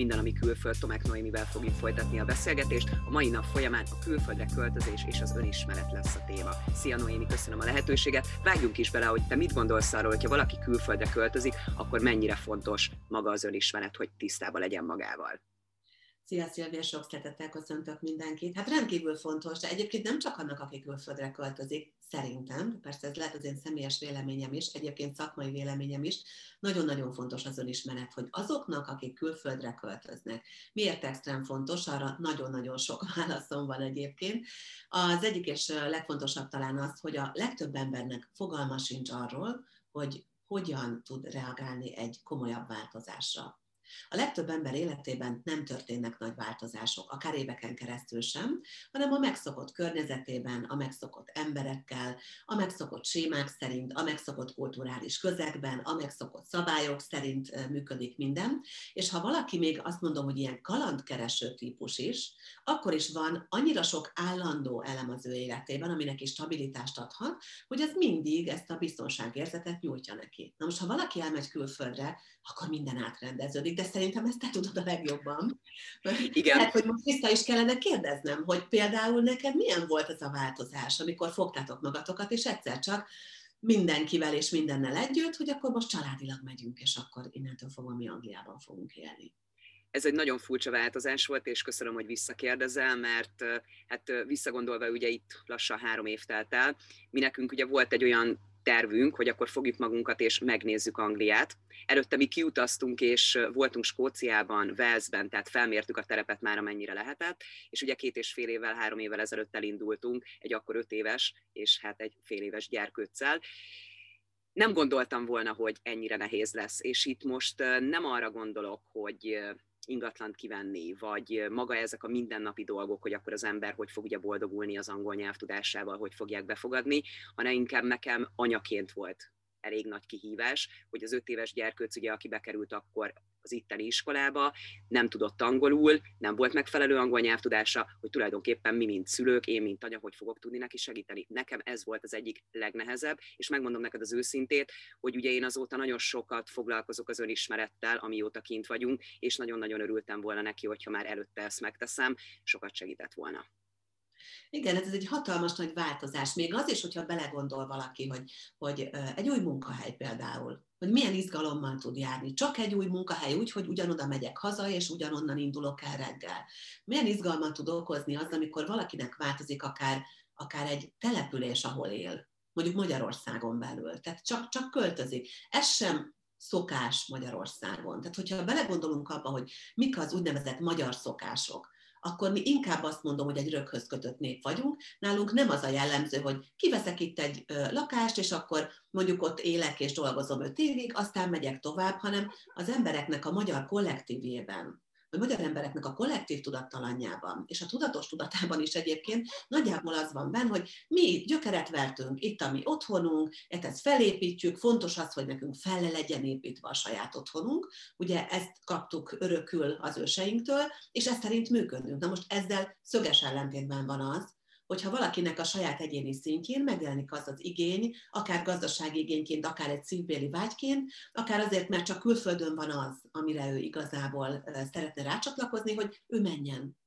minden, ami külföld. Tomák Noémivel fogjuk folytatni a beszélgetést. A mai nap folyamán a külföldre költözés és az önismeret lesz a téma. Szia Noémi, köszönöm a lehetőséget. Vágjunk is bele, hogy te mit gondolsz arról, hogyha valaki külföldre költözik, akkor mennyire fontos maga az önismeret, hogy tisztában legyen magával. Szia, Szilvia, sok szeretettel köszöntök mindenkit. Hát rendkívül fontos, de egyébként nem csak annak, aki külföldre költözik, szerintem, persze ez lehet az én személyes véleményem is, egyébként szakmai véleményem is, nagyon-nagyon fontos az önismeret, hogy azoknak, akik külföldre költöznek. Miért extrém fontos? Arra nagyon-nagyon sok válaszom van egyébként. Az egyik és legfontosabb talán az, hogy a legtöbb embernek fogalma sincs arról, hogy hogyan tud reagálni egy komolyabb változásra. A legtöbb ember életében nem történnek nagy változások, akár éveken keresztül sem, hanem a megszokott környezetében, a megszokott emberekkel, a megszokott sémák szerint, a megszokott kulturális közegben, a megszokott szabályok szerint működik minden, és ha valaki még azt mondom, hogy ilyen kalandkereső típus is, akkor is van annyira sok állandó elem az ő életében, aminek is stabilitást adhat, hogy ez mindig ezt a biztonságérzetet nyújtja neki. Na most, ha valaki elmegy külföldre, akkor minden átrendeződik, de szerintem ezt te tudod a legjobban. Igen. Tehát, hogy most vissza is kellene kérdeznem, hogy például neked milyen volt ez a változás, amikor fogtátok magatokat, és egyszer csak mindenkivel és mindennel együtt, hogy akkor most családilag megyünk, és akkor innentől fogva mi Angliában fogunk élni. Ez egy nagyon furcsa változás volt, és köszönöm, hogy visszakérdezel, mert hát visszagondolva ugye itt lassan 3 év telt el, mi nekünk ugye volt egy olyan tervünk, hogy akkor fogjuk magunkat és megnézzük Angliát. Előtte mi kiutaztunk és voltunk Skóciában, Walesben, tehát felmértük a terepet már amennyire lehetett, és ugye 2,5 évvel, 3 évvel ezelőtt elindultunk, egy akkor 5 éves és hát egy fél éves gyerkőccel. Nem gondoltam volna, hogy ennyire nehéz lesz, és itt most nem arra gondolok, hogy ingatlant kivenni, vagy maga ezek a mindennapi dolgok, hogy akkor az ember hogy fog ugye boldogulni az angol nyelvtudásával, hogy fogják befogadni, hanem inkább nekem anyaként volt elég nagy kihívás, hogy az 5 éves gyerkőc, ugye, aki bekerült akkor az itteni iskolába, nem tudott angolul, nem volt megfelelő angol nyelvtudása, hogy tulajdonképpen mi, mint szülők, én, mint anya, hogy fogok tudni neki segíteni. Nekem ez volt az egyik legnehezebb, és megmondom neked az őszintét, hogy ugye én azóta nagyon sokat foglalkozok az önismerettel, amióta kint vagyunk, és nagyon-nagyon örültem volna neki, hogyha már előtte ezt megteszem, sokat segített volna. Igen, ez egy hatalmas nagy változás. Még az is, hogyha belegondol valaki, hogy egy új munkahely például, hogy milyen izgalommal tud járni. Csak egy új munkahely úgy, hogy ugyanoda megyek haza, és ugyanonnan indulok el reggel. Milyen izgalmat tud okozni az, amikor valakinek változik akár egy település, ahol él, mondjuk Magyarországon belül. Tehát csak költözik. Ez sem szokás Magyarországon. Tehát, hogyha belegondolunk abba, hogy mik az úgynevezett magyar szokások, akkor mi inkább azt mondom, hogy egy röghöz kötött nép vagyunk. Nálunk nem az a jellemző, hogy kiveszek itt egy lakást, és akkor mondjuk ott élek és dolgozom 5 évig, aztán megyek tovább, hanem az embereknek a magyar kollektívjében, a magyar embereknek a kollektív tudattalanjában, és a tudatos tudatában is egyébként nagyjából az van benne, hogy mi gyökeret vertünk, itt a mi otthonunk, ezt felépítjük, fontos az, hogy nekünk fel legyen építve a saját otthonunk, ugye ezt kaptuk örökül az őseinktől, és ezt szerint működünk. Na most ezzel szöges ellentétben van az, hogyha valakinek a saját egyéni szintjén megjelenik az az igény, akár gazdasági igényként, akár egy szívbéli vágyként, akár azért, mert csak külföldön van az, amire ő igazából szeretne rácsatlakozni, hogy ő menjen.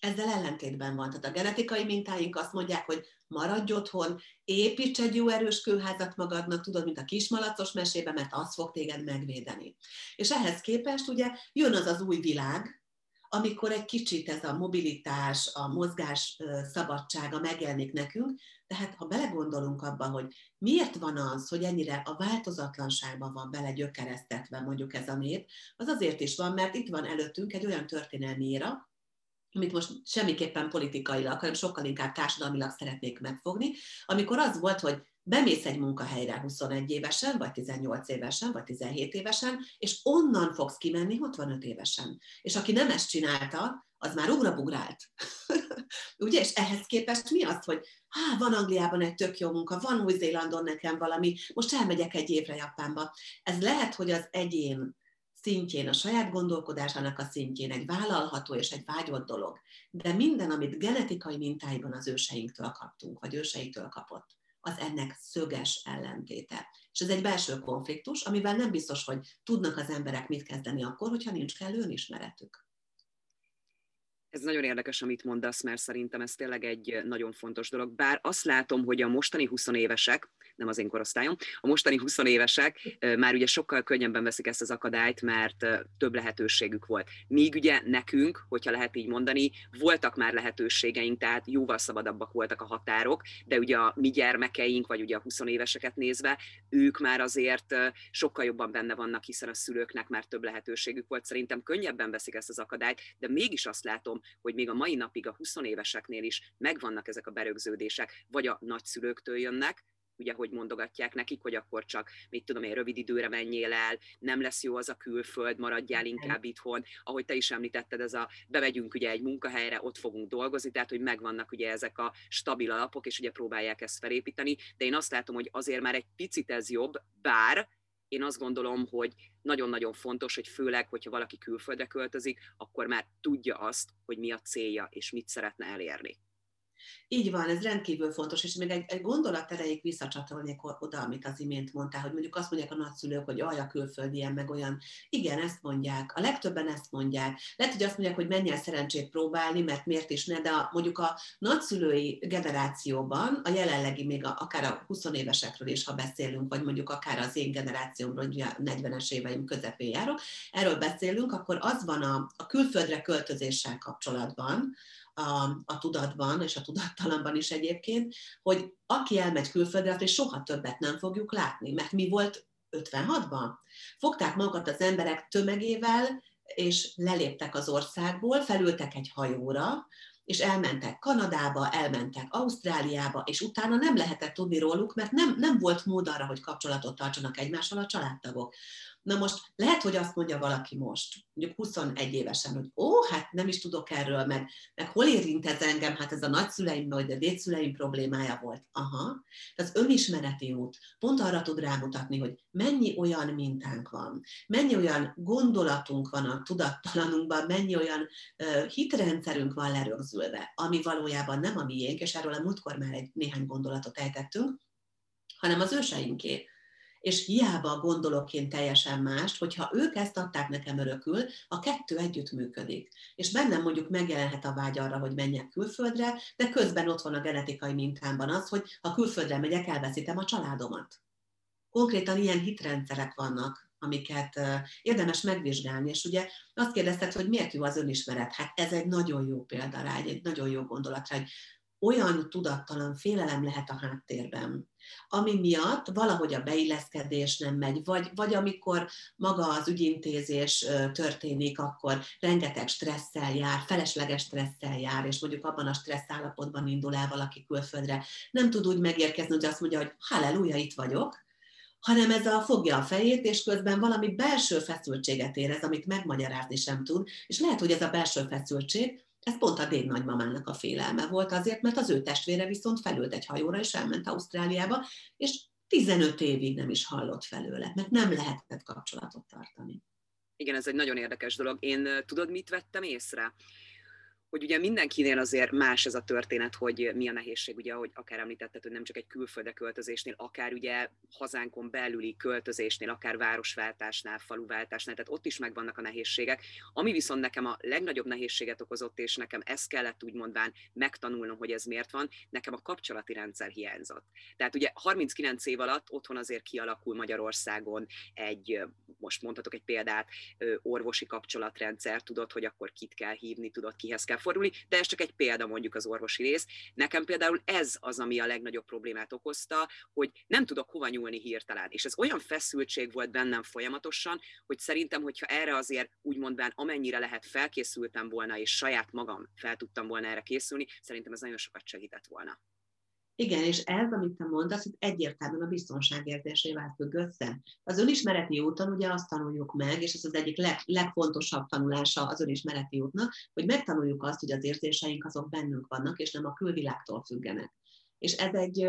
Ezzel ellentétben van. Tehát a genetikai mintáink azt mondják, hogy maradj otthon, építs egy jó erős kőházat magadnak, tudod, mint a kismalacos mesébe, mert az fog téged megvédeni. És ehhez képest ugye jön az az új világ, amikor egy kicsit ez a mobilitás, a mozgás szabadsága megjelenik nekünk, tehát ha belegondolunk abba, hogy miért van az, hogy ennyire a változatlanságban van belegyökeresztetve mondjuk ez a nép, az azért is van, mert itt van előttünk egy olyan történelmi éra, amit most semmiképpen politikailag, hanem sokkal inkább társadalmilag szeretnék megfogni, amikor az volt, hogy bemész egy munkahelyre 21 évesen, vagy 18 évesen, vagy 17 évesen, és onnan fogsz kimenni 65 évesen. És aki nem ezt csinálta, az már ugrabugrált. Ugye? És ehhez képest mi az, hogy van Angliában egy tök jó munka, van Új-Zélandon nekem valami, most elmegyek egy évre Japánba. Ez lehet, hogy az egyén szintjén, a saját gondolkodásának a szintjén egy vállalható és egy vágyott dolog. De minden, amit genetikai mintáiban az őseinktől kaptunk, vagy őseinktől kapott, az ennek szöges ellentéte. És ez egy belső konfliktus, amivel nem biztos, hogy tudnak az emberek mit kezdeni akkor, hogyha nincs kellő önismeretük. Ez nagyon érdekes, amit mondasz, mert szerintem ez tényleg egy nagyon fontos dolog. Bár azt látom, hogy a mostani 20 évesek, nem az én korosztályom, a mostani 20 évesek már ugye sokkal könnyebben veszik ezt az akadályt, mert több lehetőségük volt. Míg ugye nekünk, hogyha lehet így mondani, voltak már lehetőségeink, tehát jóval szabadabbak voltak a határok, de ugye a mi gyermekeink, vagy ugye a 20 éveseket nézve, ők már azért sokkal jobban benne vannak, hiszen a szülőknek már több lehetőségük volt. Szerintem könnyebben veszik ezt az akadályt, de mégis azt látom, hogy még a mai napig a 20 éveseknél is megvannak ezek a berögződések, vagy a nagyszülőktől jönnek, ugye, hogy mondogatják nekik, hogy akkor csak, mit tudom én, rövid időre menjél el, nem lesz jó az a külföld, maradjál inkább itthon. Ahogy te is említetted, ez a bemegyünk ugye egy munkahelyre, ott fogunk dolgozni, tehát hogy megvannak ugye ezek a stabil alapok, és ugye próbálják ezt felépíteni, de én azt látom, hogy azért már egy picit ez jobb, bár én azt gondolom, hogy nagyon-nagyon fontos, hogy főleg, hogyha valaki külföldre költözik, akkor már tudja azt, hogy mi a célja, és mit szeretne elérni. Így van, ez rendkívül fontos, és még egy gondolat erejéig visszacsatolnék oda, amit az imént mondtál, hogy mondjuk azt mondják a nagyszülők, hogy a külföld ilyen, meg olyan. Igen, ezt mondják, a legtöbben ezt mondják. Lehet, hogy azt mondják, hogy menj el szerencsét próbálni, mert miért is ne, de mondjuk a nagyszülői generációban, a jelenlegi, még akár a 20 évesekről is, ha beszélünk, vagy mondjuk akár az én generációmról, ugye a 40-es éveim közepén járok, erről beszélünk, akkor az van a külföldre költözéssel kapcsolatban, a tudatban és a tudattalanban is egyébként, hogy aki elmegy külföldre, és soha többet nem fogjuk látni, mert mi volt 56-ban? Fogták magukat az emberek tömegével, és leléptek az országból, felültek egy hajóra, és elmentek Kanadába, elmentek Ausztráliába, és utána nem lehetett tudni róluk, mert nem volt mód arra, hogy kapcsolatot tartsanak egymással a családtagok. Na most lehet, hogy azt mondja valaki most, mondjuk 21 évesen, hogy hát nem is tudok erről, meg hol érint ez engem, hát ez a nagyszüleim vagy a dédszüleim problémája volt. Aha, az önismereti út pont arra tud rámutatni, hogy mennyi olyan mintánk van, mennyi olyan gondolatunk van a tudattalanunkban, mennyi olyan hitrendszerünk van lerögzülve, ami valójában nem a miénk, és erről a múltkor már néhány gondolatot ejtettünk, hanem az őseinké. És hiába gondolok én teljesen mást, hogyha ők ezt adták nekem örökül, a kettő együtt működik. És bennem mondjuk megjelenhet a vágy arra, hogy menjek külföldre, de közben ott van a genetikai mintámban az, hogy ha külföldre megyek, elveszítem a családomat. Konkrétan ilyen hitrendszerek vannak, amiket érdemes megvizsgálni, és ugye azt kérdezted, hogy miért jó az önismeret? Hát ez egy nagyon jó példa rá, egy nagyon jó gondolatra, hogy olyan tudattalan félelem lehet a háttérben, ami miatt valahogy a beilleszkedés nem megy, vagy amikor maga az ügyintézés történik, akkor rengeteg stresszel jár, felesleges stresszel jár, és mondjuk abban a stressz állapotban indul el valaki külföldre. Nem tud úgy megérkezni, hogy azt mondja, hogy halleluja, itt vagyok, hanem ez a fogja a fejét, és közben valami belső feszültséget érez, amit megmagyarázni sem tud, és lehet, hogy ez a belső feszültség, ez pont a déd nagymamának a félelme volt azért, mert az ő testvére viszont felült egy hajóra, és elment Ausztráliába, és 15 évig nem is hallott felőle, mert nem lehetett kapcsolatot tartani. Igen, ez egy nagyon érdekes dolog. Én tudod, mit vettem észre? Hogy ugye mindenkinél azért más ez a történet, hogy mi a nehézség, ugye, ahogy akár említetted, hogy nem csak egy külföldre költözésnél, akár ugye hazánkon belüli költözésnél, akár városváltásnál, faluváltásnál, tehát ott is megvannak a nehézségek. Ami viszont nekem a legnagyobb nehézséget okozott, és nekem ezt kellett úgymondván megtanulnom, hogy ez miért van, nekem a kapcsolati rendszer hiányzott. Tehát ugye 39 év alatt otthon azért kialakul Magyarországon egy, most mondhatok egy példát, orvosi kapcsolatrendszer, tudod, hogy akkor kit kell hívni, tudod, kihez kell fordulni, de ez csak egy példa mondjuk az orvosi rész. Nekem például ez az, ami a legnagyobb problémát okozta, hogy nem tudok hova nyúlni hirtelen. És ez olyan feszültség volt bennem folyamatosan, hogy szerintem, hogyha erre azért úgymondván amennyire lehet felkészültem volna, és saját magam fel tudtam volna erre készülni, szerintem ez nagyon sokat segített volna. Igen, és ez, amit te mondasz, hogy egyértelműen a biztonságérzésével függ össze. Az önismereti úton ugye azt tanuljuk meg, és ez az egyik legfontosabb tanulása az önismereti útnak, hogy megtanuljuk azt, hogy az érzéseink azok bennünk vannak, és nem a külvilágtól függenek. És ez egy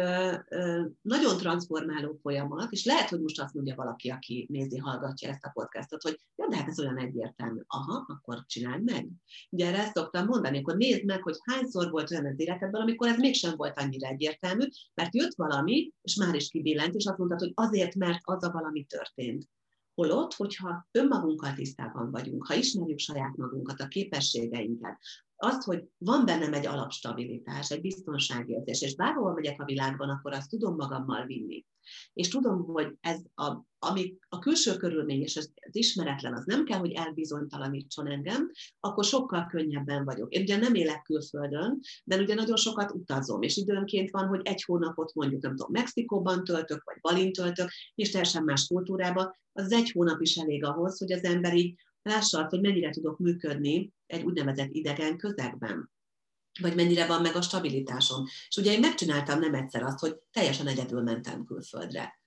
nagyon transformáló folyamat, és lehet, hogy most azt mondja valaki, aki nézi, hallgatja ezt a podcastot, hogy ja, de hát ez olyan egyértelmű. Aha, akkor csináld meg. Ugye erre ezt szoktam mondani, akkor nézd meg, hogy hányszor volt olyan az életedben, amikor ez mégsem volt annyira egyértelmű, mert jött valami, és már is kibillent, és azt mondtad, hogy azért, mert az a valami történt. Holott, hogyha önmagunkkal tisztában vagyunk, ha ismerjük saját magunkat, a képességeinket, azt, hogy van bennem egy alapstabilitás, egy biztonságérzés, és bárhol megyek a világban, akkor azt tudom magammal vinni. És tudom, hogy ez ami a külső körülmény és az ismeretlen, az nem kell, hogy elbizonytalanítson engem, akkor sokkal könnyebben vagyok. Én ugye nem élek külföldön, de ugye nagyon sokat utazom, és időnként van, hogy egy hónapot mondjuk, nem tudom, Mexikóban töltök, vagy Balin töltök, és teljesen más kultúrában, az egy hónap is elég ahhoz, hogy az ember így lássa, hogy mennyire tudok működni egy úgynevezett idegen közegben, vagy mennyire van meg a stabilitásom. És ugye én megcsináltam nem egyszer azt, hogy teljesen egyedül mentem külföldre.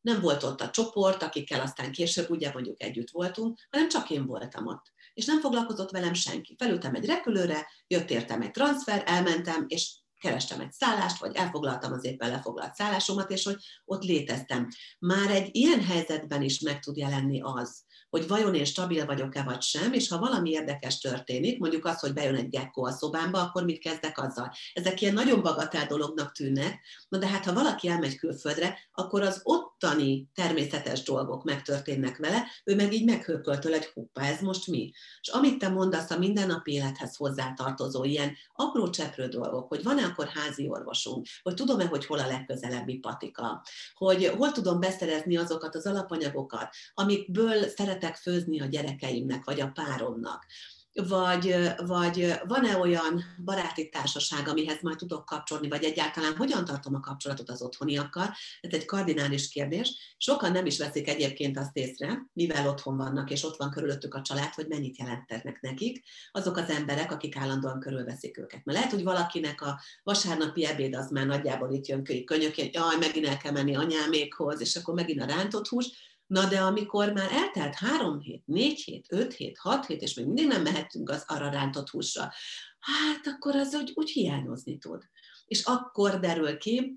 Nem volt ott a csoport, akikkel aztán később ugye mondjuk együtt voltunk, hanem csak én voltam ott. És nem foglalkozott velem senki. Felültem egy repülőre, jött értem egy transfer, elmentem, és kerestem egy szállást, vagy elfoglaltam az éppen lefoglalt szállásomat, és hogy ott léteztem. Már egy ilyen helyzetben is meg tud jelenni az, hogy vajon én stabil vagyok-e, vagy sem, és ha valami érdekes történik, mondjuk az, hogy bejön egy gekkó a szobámba, akkor mit kezdek azzal? Ezek ilyen nagyon bagatell dolognak tűnnek, na de hát ha valaki elmegy külföldre, akkor az ottani természetes dolgok megtörténnek vele, ő meg így meghökköltől, hogy hoppá, ez most mi? És amit te mondasz, a mindennapi élethez hozzátartozó ilyen apró cseprő dolgok, hogy van-e akkor házi orvosunk, hogy tudom-e, hogy hol a legközelebbi patika, hogy hol tudom beszerezni azokat az alapanyagokat, amikből szeretek főzni a gyerekeimnek, vagy a páromnak, vagy van-e olyan baráti társaság, amihez majd tudok kapcsolni, vagy egyáltalán hogyan tartom a kapcsolatot az otthoniakkal, ez egy kardinális kérdés. Sokan nem is veszik egyébként azt észre, mivel otthon vannak, és ott van körülöttük a család, hogy mennyit jelentenek nekik azok az emberek, akik állandóan körülveszik őket. Mert lehet, hogy valakinek a vasárnapi ebéd az már nagyjából itt jön könyökén, jaj, megint el kell menni anyámékhoz, és akkor megint a rántott hús. Na de amikor már eltelt 3 hét, 4 hét, 5 hét, 6 hét, és még mindig nem mehetünk az arra rántott húsra, hát akkor az úgy hiányozni tud. És akkor derül ki,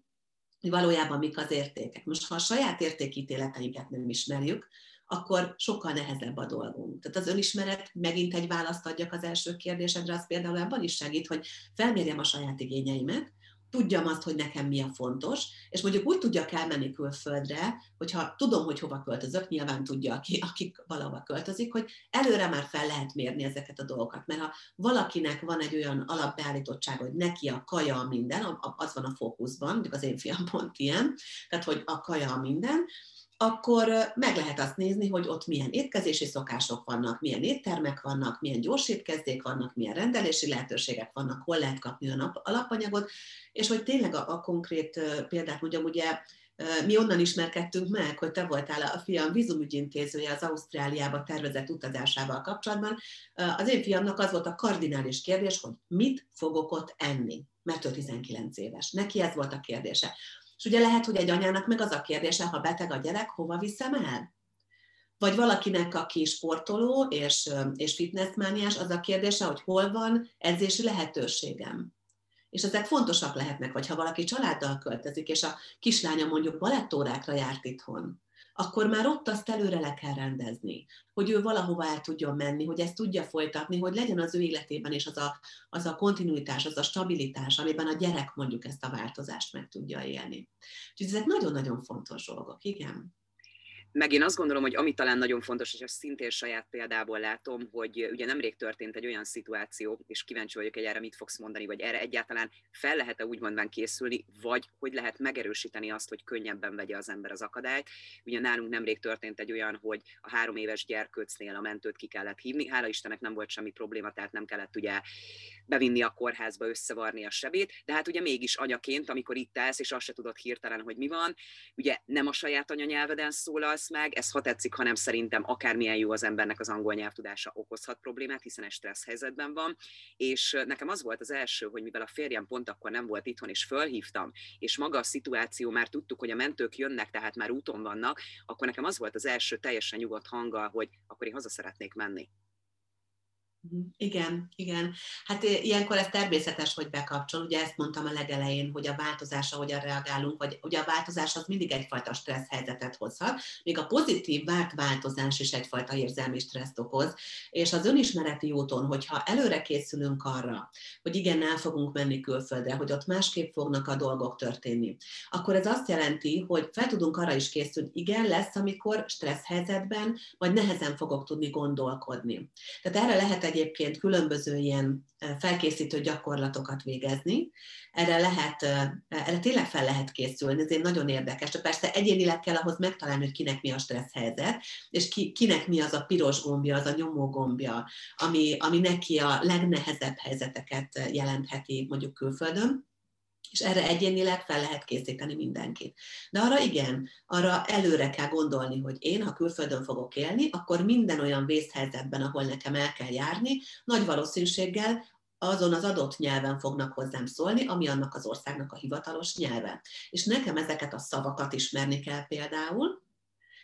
hogy valójában mik az értékek. Most ha a saját értékítéleteinket nem ismerjük, akkor sokkal nehezebb a dolgunk. Tehát az önismeret, megint egy választ adjak az első kérdésedre, az például abban is segít, hogy felmérjem a saját igényeimet, tudjam azt, hogy nekem mi a fontos, és mondjuk úgy tudjak elmenni külföldre, hogyha tudom, hogy hova költözök, nyilván tudja, aki valahova költözik, hogy előre már fel lehet mérni ezeket a dolgokat, mert ha valakinek van egy olyan alapbeállítottság, hogy neki a kaja a minden, az van a fókuszban, mondjuk az én fiam pont ilyen, tehát hogy a kaja a minden, akkor meg lehet azt nézni, hogy ott milyen étkezési szokások vannak, milyen éttermek vannak, milyen gyors étkezdék vannak, milyen rendelési lehetőségek vannak, hol lehet kapni a alapanyagot, és hogy tényleg a konkrét példát mondjam, ugye mi onnan ismerkedtünk meg, hogy te voltál a fiam vízumügyintézője az Ausztráliába tervezett utazásával kapcsolatban. Az én fiamnak az volt a kardinális kérdés, hogy mit fogok ott enni, mert ő 19 éves. Neki ez volt a kérdése. És ugye lehet, hogy egy anyának meg az a kérdése, ha beteg a gyerek, hova viszem el? Vagy valakinek, aki sportoló és fitnessmániás, az a kérdése, hogy hol van edzési lehetőségem. És ezek fontosak lehetnek, vagy ha valaki családdal költözik, és a kislánya mondjuk balettórákra járt itthon, akkor már ott azt előre le kell rendezni, hogy ő valahova el tudjon menni, hogy ezt tudja folytatni, hogy legyen az ő életében is az a kontinuitás, az a stabilitás, amiben a gyerek mondjuk ezt a változást meg tudja élni. Úgyhogy ezek nagyon-nagyon fontos dolgok, igen. Meg én azt gondolom, hogy ami talán nagyon fontos, és azt szintén saját példából látom, hogy ugye nemrég történt egy olyan szituáció, és kíváncsi vagyok, hogy erre mit fogsz mondani, vagy erre egyáltalán fel lehet-e úgymondván készülni, vagy hogy lehet megerősíteni azt, hogy könnyebben vegye az ember az akadályt. Ugye nálunk nemrég történt egy olyan, hogy a 3 éves gyerkőcnél a mentőt ki kellett hívni, hála Istennek nem volt semmi probléma, tehát nem kellett ugye bevinni a kórházba, összevarni a sebét, de hát ugye mégis anyaként, amikor itt állsz, és azt se tudod hirtelen, hogy mi van, ugye nem a saját anyanyelveden szólalsz meg, ez ha tetszik, hanem szerintem akármilyen jó az embernek az angol nyelvtudása okozhat problémát, hiszen egy stressz helyzetben van, és nekem az volt az első, hogy mivel a férjem pont akkor nem volt itthon, és fölhívtam, és maga a szituáció, már tudtuk, hogy a mentők jönnek, tehát már úton vannak, akkor nekem az volt az első teljesen nyugodt hanggal, hogy akkor én haza szeretnék menni. Igen, igen. Hát ilyenkor ez természetes, hogy bekapcsol. Ugye ezt mondtam a legelején, hogy a változásra hogyan reagálunk, vagy ugye a változás az mindig egyfajta stressz helyzetet hozhat, még a pozitív várt változás is egyfajta érzelmi stresszt okoz, és az önismereti úton, hogyha előre készülünk arra, hogy igen, el fogunk menni külföldre, hogy ott másképp fognak a dolgok történni, akkor ez azt jelenti, hogy fel tudunk arra is készülni, igen, lesz, amikor stressz helyzetben, vagy nehezen fogok tudni gondolkodni. Tehát erre lehet egyébként különböző ilyen felkészítő gyakorlatokat végezni. Erre tényleg fel lehet készülni, ezért nagyon érdekes. Csak persze egyénileg kell ahhoz megtalálni, hogy kinek mi a stressz helyzet, és kinek mi az a piros gombja, az a nyomó gombja, ami neki a legnehezebb helyzeteket jelentheti mondjuk külföldön. És erre egyénileg fel lehet készíteni mindenkit. De arra igen, arra előre kell gondolni, hogy én, ha külföldön fogok élni, akkor minden olyan vészhelyzetben, ahol nekem el kell járni, nagy valószínűséggel azon az adott nyelven fognak hozzám szólni, ami annak az országnak a hivatalos nyelve. És nekem ezeket a szavakat ismerni kell például,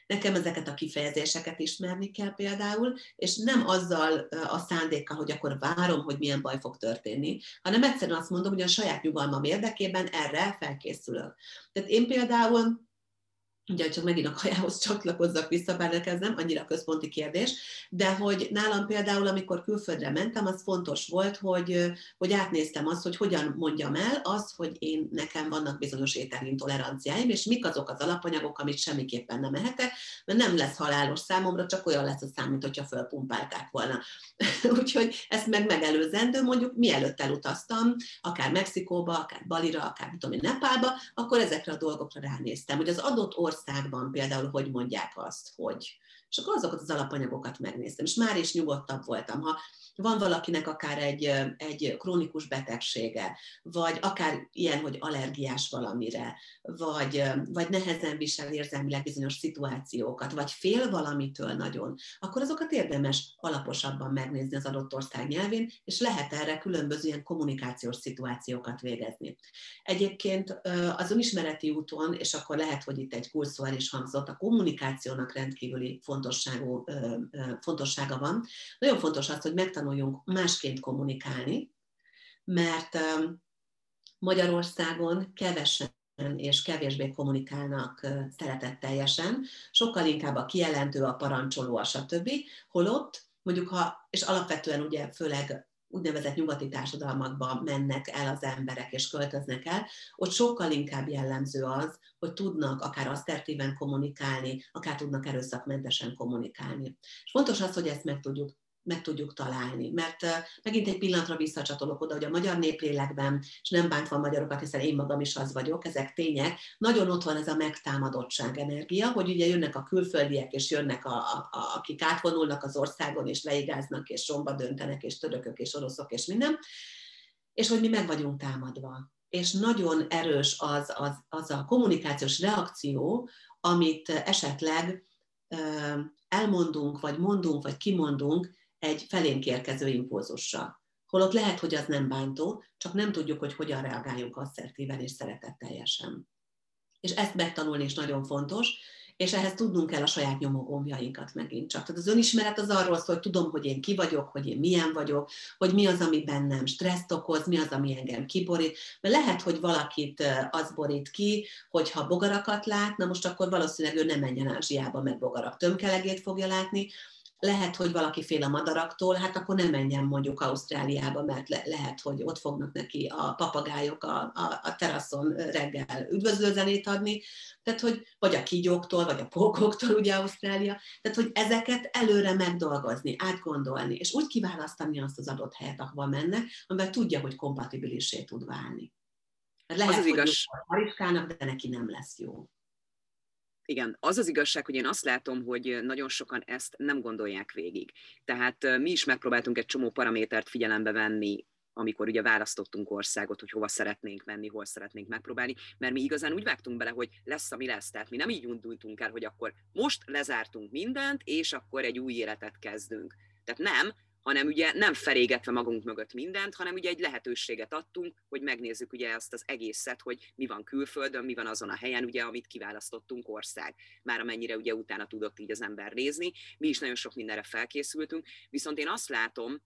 nekem ezeket a kifejezéseket ismerni kell például, és nem azzal a szándékkal, hogy akkor várom, hogy milyen baj fog történni, hanem egyszerűen azt mondom, hogy a saját nyugalmam érdekében erre felkészülök. Tehát én például, ugye csak megint a kajához csatlakozzak vissza, bár nekem ez nem annyira központi kérdés, de hogy nálam például, amikor külföldre mentem, az fontos volt, hogy átnéztem azt, hogy hogyan mondjam el azt, hogy nekem vannak bizonyos ételintoleranciáim, és mik azok az alapanyagok, amit semmiképpen nem ehetek, mert nem lesz halálos számomra, csak olyan lesz a szám, mint hogyha fölpumpálták volna. Úgyhogy ezt megelőzendő, mondjuk mielőtt elutaztam, akár Mexikóba, akár Balira, akár Nepálba, akkor ezekre a dolgokra ránéztem, hogy az adott országban például hogy mondják azt, hogy. És akkor azokat az alapanyagokat megnéztem, és már is nyugodtabb voltam. Ha van valakinek akár egy krónikus betegsége, vagy akár ilyen, hogy allergiás valamire, vagy nehezen visel érzelmileg bizonyos szituációkat, vagy fél valamitől nagyon, akkor azokat érdemes alaposabban megnézni az adott ország nyelvén, és lehet erre különböző ilyen kommunikációs szituációkat végezni. Egyébként az önismereti úton, és akkor lehet, hogy itt egy kurszóan is hangzott, a kommunikációnak rendkívüli fontossága van. Nagyon fontos az, hogy megtanuljunk másként kommunikálni, mert Magyarországon kevesen és kevésbé kommunikálnak szeretetteljesen, sokkal inkább a kijelentő, a parancsoló, a stb. Holott, mondjuk és alapvetően ugye főleg úgynevezett nyugati társadalmakba mennek el az emberek és költöznek el, ott sokkal inkább jellemző az, hogy tudnak akár asztertíven kommunikálni, akár tudnak erőszakmentesen kommunikálni. És fontos az, hogy ezt meg tudjuk találni, mert megint egy pillanatra visszacsatolok oda, hogy a magyar néplélekben, és nem bántva a magyarokat, hiszen én magam is az vagyok, ezek tények, nagyon ott van ez a megtámadottság energia, hogy ugye jönnek a külföldiek, és jönnek akik átvonulnak az országon, és leigáznak, és romba döntenek, és törökök, és oroszok, és minden, és hogy mi meg vagyunk támadva. És nagyon erős az a kommunikációs reakció, amit esetleg elmondunk, vagy mondunk, vagy kimondunk, egy felénk érkező impulzussal. Holott lehet, hogy az nem bántó, csak nem tudjuk, hogy hogyan reagáljunk asszertíven és szeretetteljesen. És ezt megtanulni is nagyon fontos, és ehhez tudnunk kell a saját nyomógombjainkat megint csak. Tehát az önismeret az arról szól, hogy tudom, hogy én ki vagyok, hogy én milyen vagyok, hogy mi az, ami bennem stresszt okoz, mi az, ami engem kiborít. Mert lehet, hogy valakit az borít ki, hogyha bogarakat lát, na most akkor valószínűleg ő nem menjen Ázsiába, mert bogarak tömkelegét fogja látni. Lehet, hogy valaki fél a madaraktól, hát akkor nem menjen mondjuk Ausztráliába, mert lehet, hogy ott fognak neki a papagájok a teraszon reggel üdvözlőzenét adni, tehát hogy vagy a kígyóktól, vagy a pókoktól, ugye Ausztrália, tehát hogy ezeket előre megdolgozni, átgondolni, és úgy kiválasztani azt az adott helyet, ahova mennek, amivel tudja, hogy kompatibilissé tud válni. Lehet, az igaz. Hogy a mariskának, de neki nem lesz jó. Igen, az az igazság, hogy én azt látom, hogy nagyon sokan ezt nem gondolják végig. Tehát mi is megpróbáltunk egy csomó paramétert figyelembe venni, amikor ugye választottunk országot, hogy hova szeretnénk menni, hol szeretnénk megpróbálni, mert mi igazán úgy vágtunk bele, hogy lesz, ami lesz. Tehát mi nem így indultunk el, hogy akkor most lezártunk mindent, és akkor egy új életet kezdünk. Tehát nem, hanem ugye nem felégetve magunk mögött mindent, hanem ugye egy lehetőséget adtunk, hogy megnézzük ugye azt az egészet, hogy mi van külföldön, mi van azon a helyen, ugye, amit kiválasztottunk ország. Már amennyire ugye utána tudott így az ember nézni, mi is nagyon sok mindenre felkészültünk, viszont én azt látom,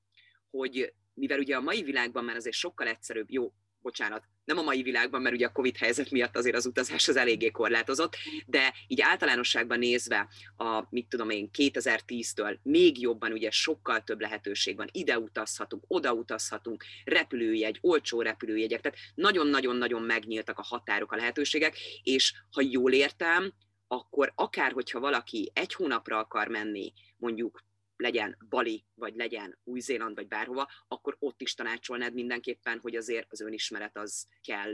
hogy mivel ugye a mai világban már azért sokkal egyszerűbb, jó, bocsánat, nem a mai világban, mert ugye a Covid helyzet miatt azért az utazás az eléggé korlátozott, de így általánosságban nézve a, 2010-től még jobban ugye sokkal több lehetőség van, ide utazhatunk, oda utazhatunk, repülőjegy, olcsó repülőjegyek, tehát nagyon-nagyon-nagyon megnyíltak a határok, a lehetőségek, és ha jól értem, akkor akár, hogyha valaki egy hónapra akar menni, mondjuk legyen Bali, vagy legyen Új-Zéland, vagy bárhova, akkor ott is tanácsolnád mindenképpen, hogy azért az önismeret az kell.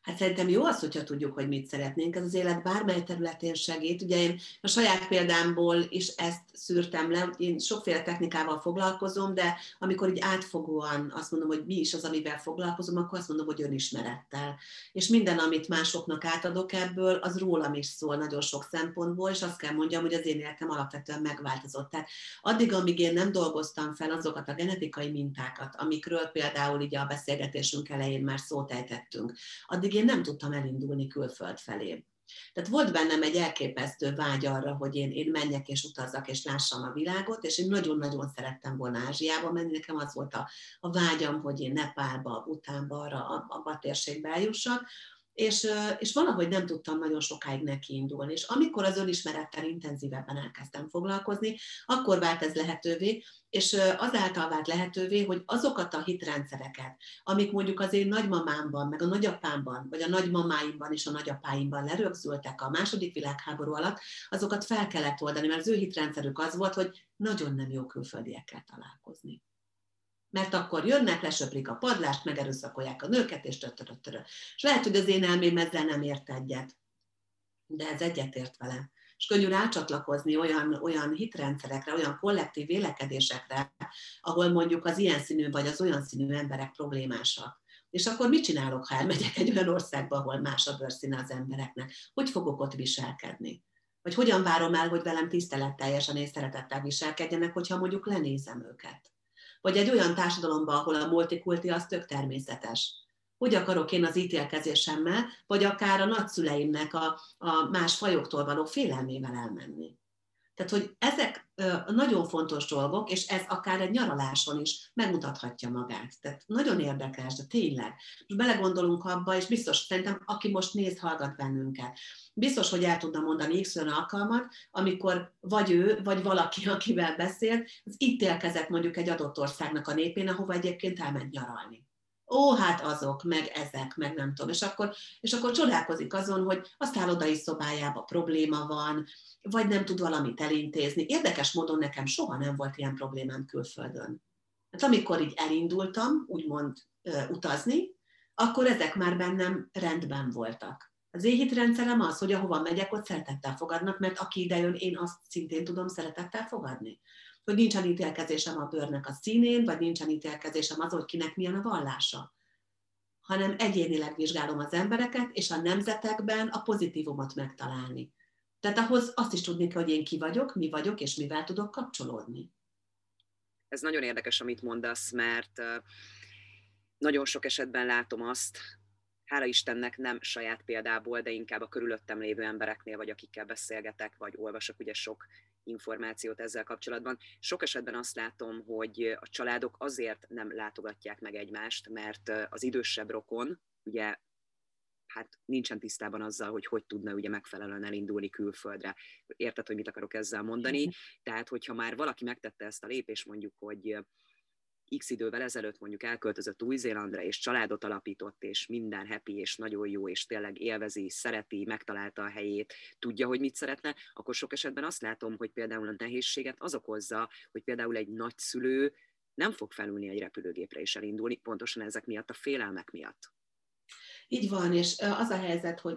Hát szerintem jó az, hogyha tudjuk, hogy mit szeretnénk. Ez az élet bármely területén segít. Ugye én a saját példámból is ezt szűrtem le. Én sokféle technikával foglalkozom, de amikor így átfogóan azt mondom, hogy mi is az, amivel foglalkozom, akkor azt mondom, hogy önismerettel. És minden, amit másoknak átadok ebből, az rólam is szól nagyon sok szempontból, és azt kell mondjam, hogy az én életem alapvetően megváltozott. Tehát addig, amíg én nem dolgoztam fel azokat a genetikai mintákat, amikről például így a beszélgetésünk elején már szót ejtettünk, addig én nem tudtam elindulni külföld felé. Tehát volt bennem egy elképesztő vágy arra, hogy én menjek és utazzak, és lássam a világot, és én nagyon-nagyon szerettem volna Ázsiába menni. Nekem az volt a vágyam, hogy én Nepálba, Bhutánba, arra a térségbe eljussak, és valahogy nem tudtam nagyon sokáig nekiindulni. És amikor az önismerettel intenzívebben elkezdtem foglalkozni, akkor vált ez lehetővé, és azáltal vált lehetővé, hogy azokat a hitrendszereket, amik mondjuk az én nagymamámban, meg a nagyapámban, vagy a nagymamáimban és a nagyapáimban lerögzültek a II. Világháború alatt, azokat fel kellett oldani, mert az ő hitrendszerük az volt, hogy nagyon nem jó külföldiekkel találkozni. Mert akkor jönnek, lesöplik a padlást, megerőszakolják a nőket, és törtöröttörö. És lehet, hogy az én elmém ezzel nem ért egyet, de ez egyetért vele. És könnyű rácsatlakozni olyan hitrendszerekre, olyan kollektív vélekedésekre, ahol mondjuk az ilyen színű vagy az olyan színű emberek problémásak. És akkor mit csinálok, ha elmegyek egy olyan országba, ahol más a bőrszíne az embereknek? Hogy fogok ott viselkedni? Vagy hogyan várom el, hogy velem tiszteletteljesen és szeretettel viselkedjenek, hogyha mondjuk lenézem őket? Vagy egy olyan társadalomban, ahol a multikulti az tök természetes. Hogy akarok én az ítélkezésemmel, vagy akár a nagyszüleimnek a más fajoktól való félelmével elmenni. Tehát, hogy ezek nagyon fontos dolgok, és ez akár egy nyaraláson is megmutathatja magát. Tehát nagyon érdekes, de tényleg. Most belegondolunk abba, és biztos, szerintem, aki most néz, hallgat bennünket, biztos, hogy el tudna mondani x olyan alkalmat, amikor vagy ő, vagy valaki, akivel beszél, az ítélkezett mondjuk egy adott országnak a népén, ahova egyébként elment nyaralni. Ó, hát azok, meg ezek, meg nem tudom. És akkor csodálkozik azon, hogy a szállodai szobájában probléma van, vagy nem tud valamit elintézni. Érdekes módon nekem soha nem volt ilyen problémám külföldön. Hát amikor így elindultam, úgymond utazni, akkor ezek már bennem rendben voltak. Az én hitrendszerem az, hogy ahova megyek, ott szeretettel fogadnak, mert aki idejön, én azt szintén tudom szeretettel fogadni. Hogy nincsen ítélkezésem a bőrnek a színén, vagy nincsen ítélkezésem az, hogy kinek milyen a vallása, hanem egyénileg vizsgálom az embereket, és a nemzetekben a pozitívumot megtalálni. Tehát ahhoz azt is tudni kell, hogy én ki vagyok, mi vagyok, és mivel tudok kapcsolódni. Ez nagyon érdekes, amit mondasz, mert nagyon sok esetben látom azt, hála Istennek nem saját példából, de inkább a körülöttem lévő embereknél, vagy akikkel beszélgetek, vagy olvasok ugye sok információt ezzel kapcsolatban. Sok esetben azt látom, hogy a családok azért nem látogatják meg egymást, mert az idősebb rokon, ugye, hát nincsen tisztában azzal, hogy hogy tudna ugye megfelelően elindulni külföldre. Érted, hogy mit akarok ezzel mondani? Tehát, hogyha már valaki megtette ezt a lépést, mondjuk, hogy x idővel ezelőtt mondjuk elköltözött Új-Zélandra, és családot alapított, és minden happy, és nagyon jó, és tényleg élvezi, szereti, megtalálta a helyét, tudja, hogy mit szeretne, akkor sok esetben azt látom, hogy például a nehézséget az okozza, hogy például egy nagyszülő nem fog felülni egy repülőgépre és elindulni, pontosan ezek miatt, a félelmek miatt. Így van, és az a helyzet, hogy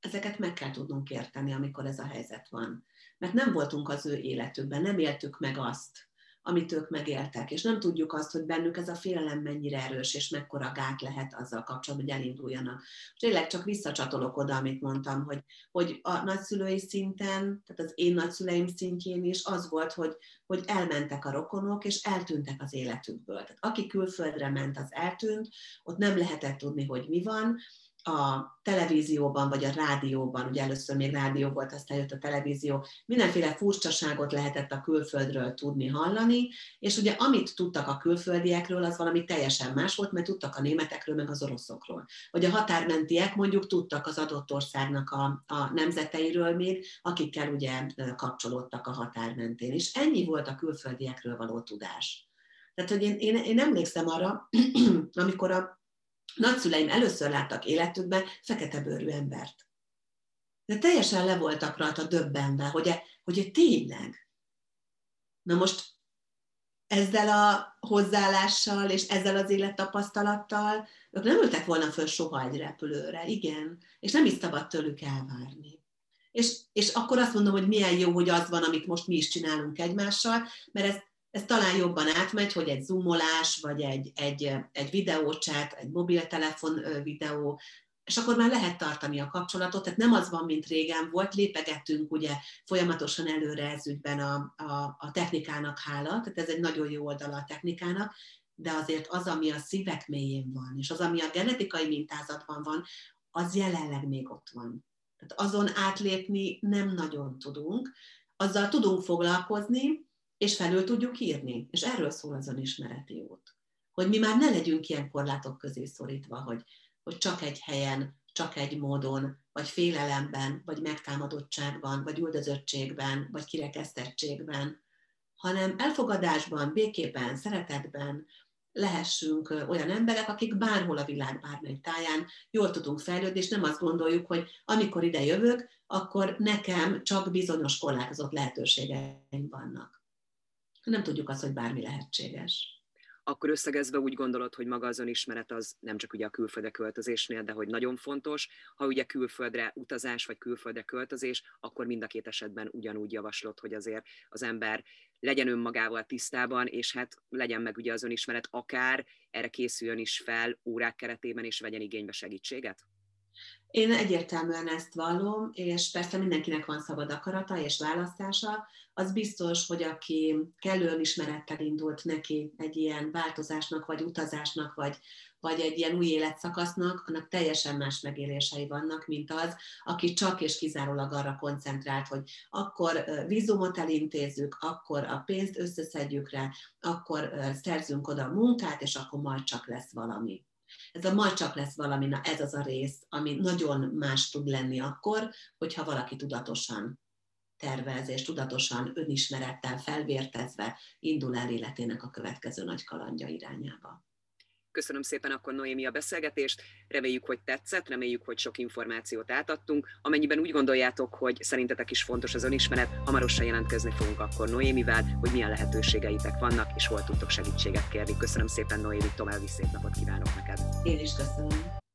ezeket meg kell tudnunk érteni, amikor ez a helyzet van. Mert nem voltunk az ő életükben, nem éltük meg azt, amit ők megéltek, és nem tudjuk azt, hogy bennük ez a félelem mennyire erős, és mekkora gát lehet azzal kapcsolatban, hogy elinduljanak. És tényleg csak visszacsatolok oda, amit mondtam, hogy a nagyszülői szinten, tehát az én nagyszüleim szintjén is az volt, hogy elmentek a rokonok, és eltűntek az életükből. Tehát aki külföldre ment, az eltűnt, ott nem lehetett tudni, hogy mi van, a televízióban, vagy a rádióban, ugye először még rádió volt, aztán jött a televízió, mindenféle furcsaságot lehetett a külföldről tudni, hallani, és ugye amit tudtak a külföldiekről, az valami teljesen más volt, mert tudtak a németekről, meg az oroszokról. Vagy a határmentiek mondjuk tudtak az adott országnak a nemzeteiről még, akikkel ugye kapcsolódtak a határmentén. És ennyi volt a külföldiekről való tudás. Tehát, hogy én emlékszem arra, amikor a nagyszüleim először láttak életükben feketebőrű embert. De teljesen le voltak rajta döbbenve, hogy tényleg. Na most ezzel a hozzáállással és ezzel az élettapasztalattal ők nem ültek volna föl soha egy repülőre, igen, és nem is szabad tőlük elvárni. És akkor azt mondom, hogy milyen jó, hogy az van, amit most mi is csinálunk egymással, mert ez talán jobban átmegy, hogy egy zoomolás, vagy egy videócsát, egy mobiltelefon videó, és akkor már lehet tartani a kapcsolatot, tehát nem az van, mint régen volt, lépegettünk ugye folyamatosan előre ez ügyben a technikának hála, tehát ez egy nagyon jó oldala a technikának, de azért az, ami a szívek mélyén van, és az, ami a genetikai mintázatban van, az jelenleg még ott van. Tehát azon átlépni nem nagyon tudunk, azzal tudunk foglalkozni, és felül tudjuk írni. És erről szól az önismereti út. Hogy mi már ne legyünk ilyen korlátok közé szorítva, hogy csak egy helyen, csak egy módon, vagy félelemben, vagy megtámadottságban, vagy üldözöttségben, vagy kirekesztettségben, hanem elfogadásban, békében, szeretetben lehessünk olyan emberek, akik bárhol a világ bármely táján jól tudunk fejlődni, és nem azt gondoljuk, hogy amikor ide jövök, akkor nekem csak bizonyos korlátozott lehetőségeim vannak. Nem tudjuk azt, hogy bármi lehetséges. Akkor összegezve úgy gondolod, hogy maga az önismeret az nem csak ugye a külföldre költözésnél, de hogy nagyon fontos, ha ugye külföldre utazás vagy külföldre költözés, akkor mind a két esetben ugyanúgy javaslod, hogy azért az ember legyen önmagával tisztában, és hát legyen meg ugye az önismeret, akár erre készüljön is fel órák keretében, és vegyen igénybe segítséget? Én egyértelműen ezt vallom, és persze mindenkinek van szabad akarata és választása. Az biztos, hogy aki kellő önismerettel indult neki egy ilyen változásnak, vagy utazásnak, vagy egy ilyen új életszakasznak, annak teljesen más megélései vannak, mint az, aki csak és kizárólag arra koncentrált, hogy akkor vízumot elintézzük, akkor a pénzt összeszedjük rá, akkor szerzünk oda a munkát, és akkor majd csak lesz valami. Ez a majd csak lesz valami, na ez az a rész, ami nagyon más tud lenni akkor, hogyha valaki tudatosan tervez, és tudatosan önismerettel felvértezve indul el életének a következő nagy kalandja irányába. Köszönöm szépen akkor, Noémi, a beszélgetést, reméljük, hogy tetszett, reméljük, hogy sok információt átadtunk. Amennyiben úgy gondoljátok, hogy szerintetek is fontos az önismeret, hamarosan jelentkezni fogunk akkor Noémivel, hogy milyen lehetőségeitek vannak, és hol tudtok segítséget kérni. Köszönöm szépen, Noémi, további szép napot kívánok neked! Én is köszönöm!